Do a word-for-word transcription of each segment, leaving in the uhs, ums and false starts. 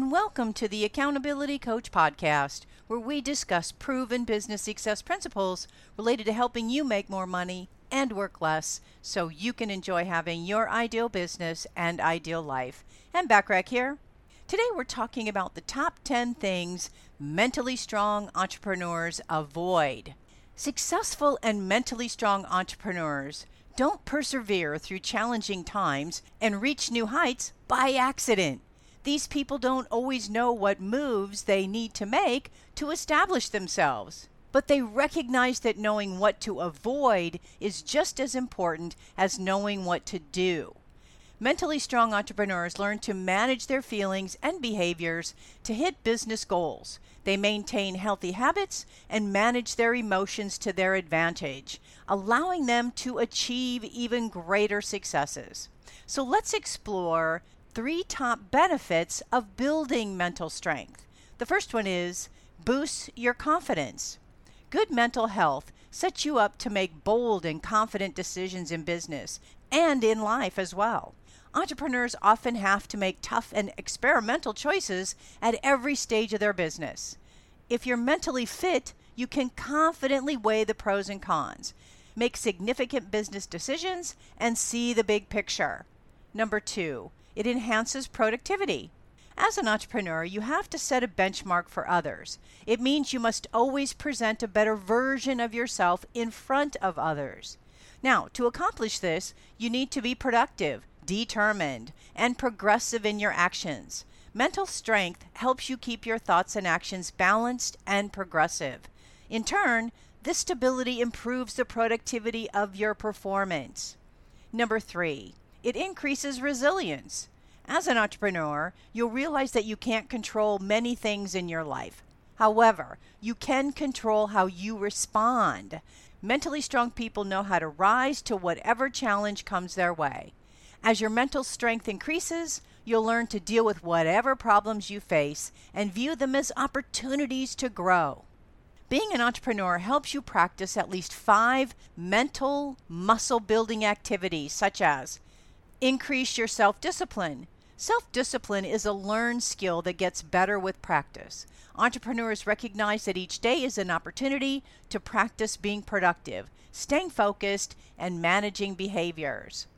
and welcome to the Accountability Coach Podcast, where we discuss proven business success principles related to helping you make more money and work less so you can enjoy having your ideal business and ideal life. And Backrack here. Today we're talking about the top ten things mentally strong entrepreneurs avoid. Successful and mentally strong entrepreneurs don't persevere through challenging times and reach new heights by accident. These people don't always know what moves they need to make to establish themselves, but they recognize that knowing what to avoid is just as important as knowing what to do. Mentally strong entrepreneurs learn to manage their feelings and behaviors to hit business goals. They maintain healthy habits and manage their emotions to their advantage, allowing them to achieve even greater successes. So let's explore three top benefits of building mental strength. The first one is boost your confidence. Good mental health sets you up to make bold and confident decisions in business and in life as well. Entrepreneurs often have to make tough and experimental choices at every stage of their business. If you're mentally fit, you can confidently weigh the pros and cons, make significant business decisions, and see the big picture. Number two, it enhances productivity. As an entrepreneur, you have to set a benchmark for others. It means you must always present a better version of yourself in front of others. Now, to accomplish this, you need to be productive, determined, and progressive in your actions. Mental strength helps you keep your thoughts and actions balanced and progressive. In turn, this stability improves the productivity of your performance. Number three, it increases resilience. As an entrepreneur, you'll realize that you can't control many things in your life. However, you can control how you respond. Mentally strong people know how to rise to whatever challenge comes their way. As your mental strength increases, you'll learn to deal with whatever problems you face and view them as opportunities to grow. Being an entrepreneur helps you practice at least five mental muscle building activities, such as increase your self-discipline. Self-discipline is a learned skill that gets better with practice. Entrepreneurs recognize that each day is an opportunity to practice being productive, staying focused, and managing behaviors.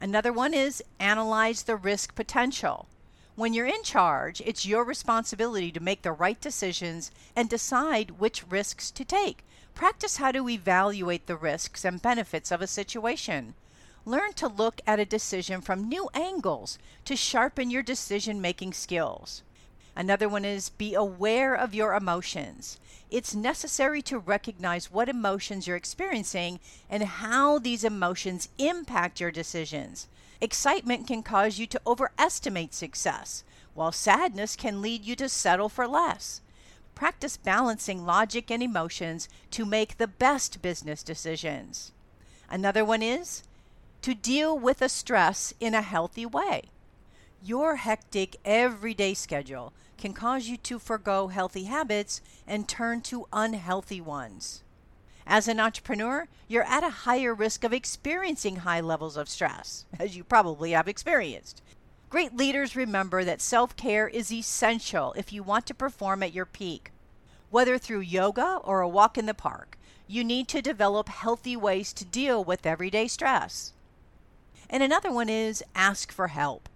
Another one is analyze the risk potential. When you're in charge, it's your responsibility to make the right decisions and decide which risks to take. Practice how to evaluate the risks and benefits of a situation. Learn to look at a decision from new angles to sharpen your decision-making skills. Another one is be aware of your emotions. It's necessary to recognize what emotions you're experiencing and how these emotions impact your decisions. Excitement can cause you to overestimate success, while sadness can lead you to settle for less. Practice balancing logic and emotions to make the best business decisions. Another one is to deal with a stress in a healthy way. Your hectic everyday schedule can cause you to forgo healthy habits and turn to unhealthy ones. As an entrepreneur, you're at a higher risk of experiencing high levels of stress, as you probably have experienced. Great leaders remember that self-care is essential if you want to perform at your peak. Whether through yoga or a walk in the park, you need to develop healthy ways to deal with everyday stress. And another one is ask for help.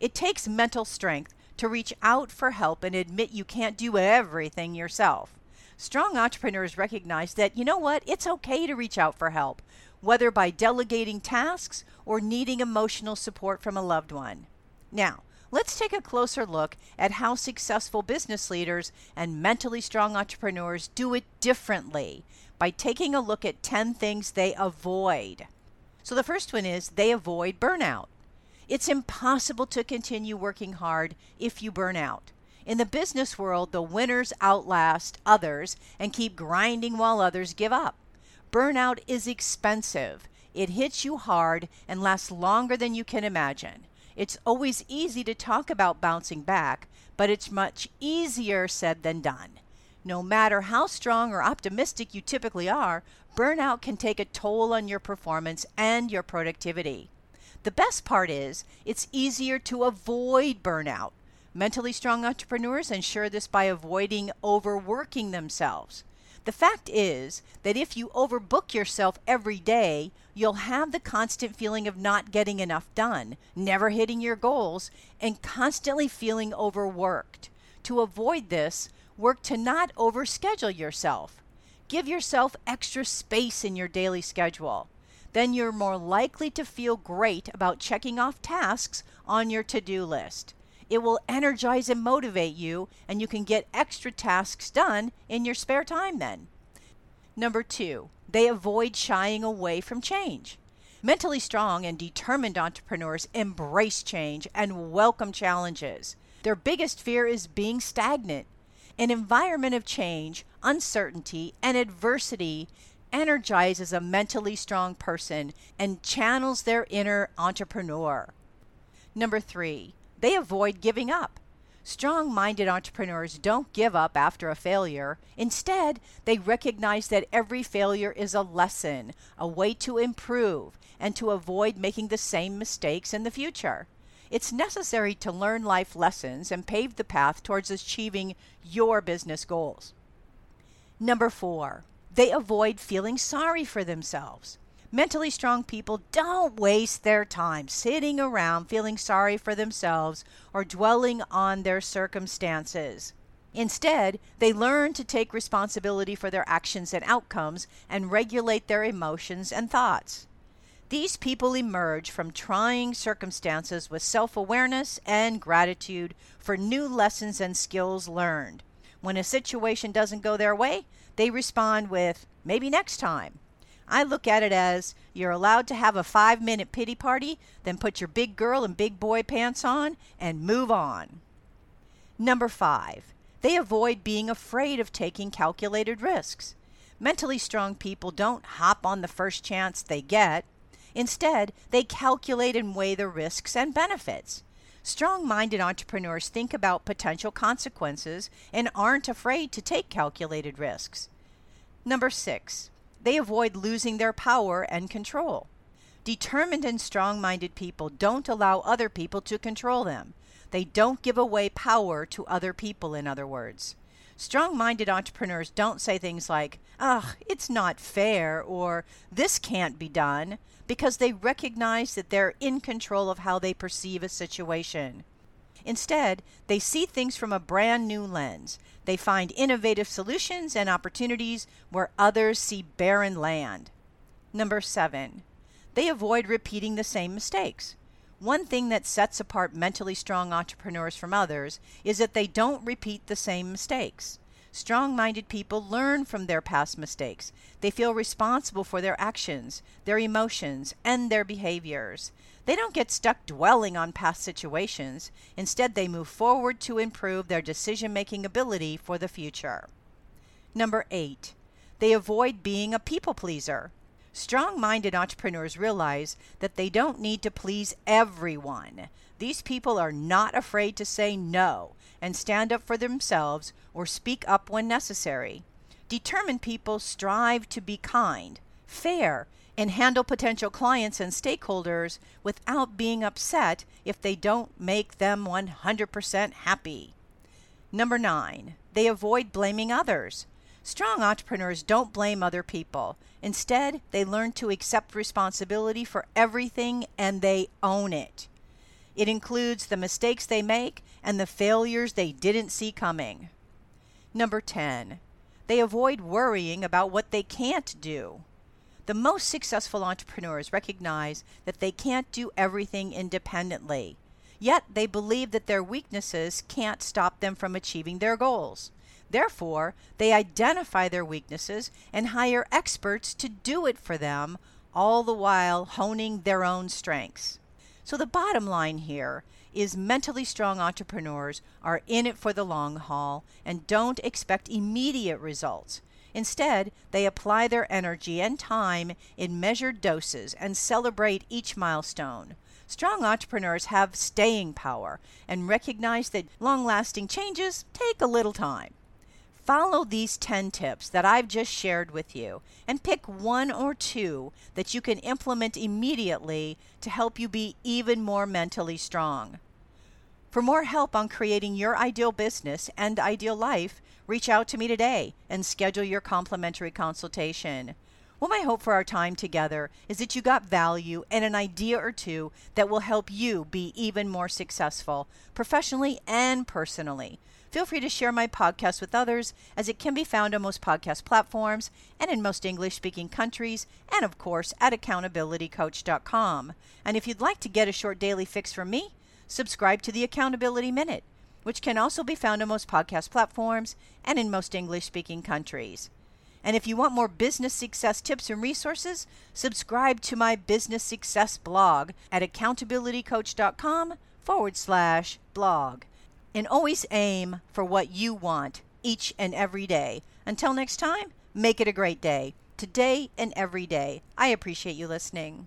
It takes mental strength to reach out for help and admit you can't do everything yourself. Strong entrepreneurs recognize that, you know what, it's okay to reach out for help, whether by delegating tasks or needing emotional support from a loved one. Now, let's take a closer look at how successful business leaders and mentally strong entrepreneurs do it differently by taking a look at ten things they avoid. So the first one is they avoid burnout. It's impossible to continue working hard if you burn out. In the business world, the winners outlast others and keep grinding while others give up. Burnout is expensive. It hits you hard and lasts longer than you can imagine. It's always easy to talk about bouncing back, but it's much easier said than done. No matter how strong or optimistic you typically are, burnout can take a toll on your performance and your productivity. The best part is it's easier to avoid burnout. Mentally strong entrepreneurs ensure this by avoiding overworking themselves. The fact is that if you overbook yourself every day, you'll have the constant feeling of not getting enough done, never hitting your goals, and constantly feeling overworked. To avoid this, work to not overschedule yourself. Give yourself extra space in your daily schedule. Then you're more likely to feel great about checking off tasks on your to-do list. It will energize and motivate you, and you can get extra tasks done in your spare time then. Number two, they avoid shying away from change. Mentally strong and determined entrepreneurs embrace change and welcome challenges. Their biggest fear is being stagnant. An environment of change, uncertainty, and adversity energizes a mentally strong person and channels their inner entrepreneur. Number three, they avoid giving up. Strong-minded entrepreneurs don't give up after a failure. Instead, they recognize that every failure is a lesson, a way to improve, and to avoid making the same mistakes in the future. It's necessary to learn life lessons and pave the path towards achieving your business goals. Number four, they avoid feeling sorry for themselves. Mentally strong people don't waste their time sitting around feeling sorry for themselves or dwelling on their circumstances. Instead, they learn to take responsibility for their actions and outcomes and regulate their emotions and thoughts. These people emerge from trying circumstances with self-awareness and gratitude for new lessons and skills learned. When a situation doesn't go their way, they respond with, "Maybe next time." I look at it as, you're allowed to have a five-minute pity party, then put your big girl and big boy pants on and move on. Number five, they avoid being afraid of taking calculated risks. Mentally strong people don't hop on the first chance they get. Instead, they calculate and weigh the risks and benefits. Strong-minded entrepreneurs think about potential consequences and aren't afraid to take calculated risks. Number six, they avoid losing their power and control. Determined and strong-minded people don't allow other people to control them. They don't give away power to other people, in other words. Strong-minded entrepreneurs don't say things like, "Ugh, it's not fair," or "This can't be done," because they recognize that they're in control of how they perceive a situation. Instead, they see things from a brand new lens. They find innovative solutions and opportunities where others see barren land. Number seven, they avoid repeating the same mistakes. One thing that sets apart mentally strong entrepreneurs from others is that they don't repeat the same mistakes. Strong-minded people learn from their past mistakes. They feel responsible for their actions, their emotions, and their behaviors. They don't get stuck dwelling on past situations. Instead, they move forward to improve their decision-making ability for the future. Number eight, they avoid being a people pleaser. Strong-minded entrepreneurs realize that they don't need to please everyone. These people are not afraid to say no and stand up for themselves or speak up when necessary. Determined people strive to be kind, fair, and handle potential clients and stakeholders without being upset if they don't make them one hundred percent happy. Number nine, they avoid blaming others. Strong entrepreneurs don't blame other people. Instead, they learn to accept responsibility for everything and they own it. It includes the mistakes they make and the failures they didn't see coming. Number ten, they avoid worrying about what they can't do. The most successful entrepreneurs recognize that they can't do everything independently. Yet they believe that their weaknesses can't stop them from achieving their goals. Therefore, they identify their weaknesses and hire experts to do it for them, all the while honing their own strengths. So the bottom line here is mentally strong entrepreneurs are in it for the long haul and don't expect immediate results. Instead, they apply their energy and time in measured doses and celebrate each milestone. Strong entrepreneurs have staying power and recognize that long-lasting changes take a little time. Follow these ten tips that I've just shared with you and pick one or two that you can implement immediately to help you be even more mentally strong. For more help on creating your ideal business and ideal life, reach out to me today and schedule your complimentary consultation. Well, my hope for our time together is that you got value and an idea or two that will help you be even more successful, professionally and personally. Feel free to share my podcast with others, as it can be found on most podcast platforms and in most English-speaking countries, and of course at accountability coach dot com. And if you'd like to get a short daily fix from me, subscribe to the Accountability Minute, which can also be found on most podcast platforms and in most English-speaking countries. And if you want more business success tips and resources, subscribe to my business success blog at accountability coach dot com forward slash blog. And always aim for what you want each and every day. Until next time, make it a great day. Today and every day. I appreciate you listening.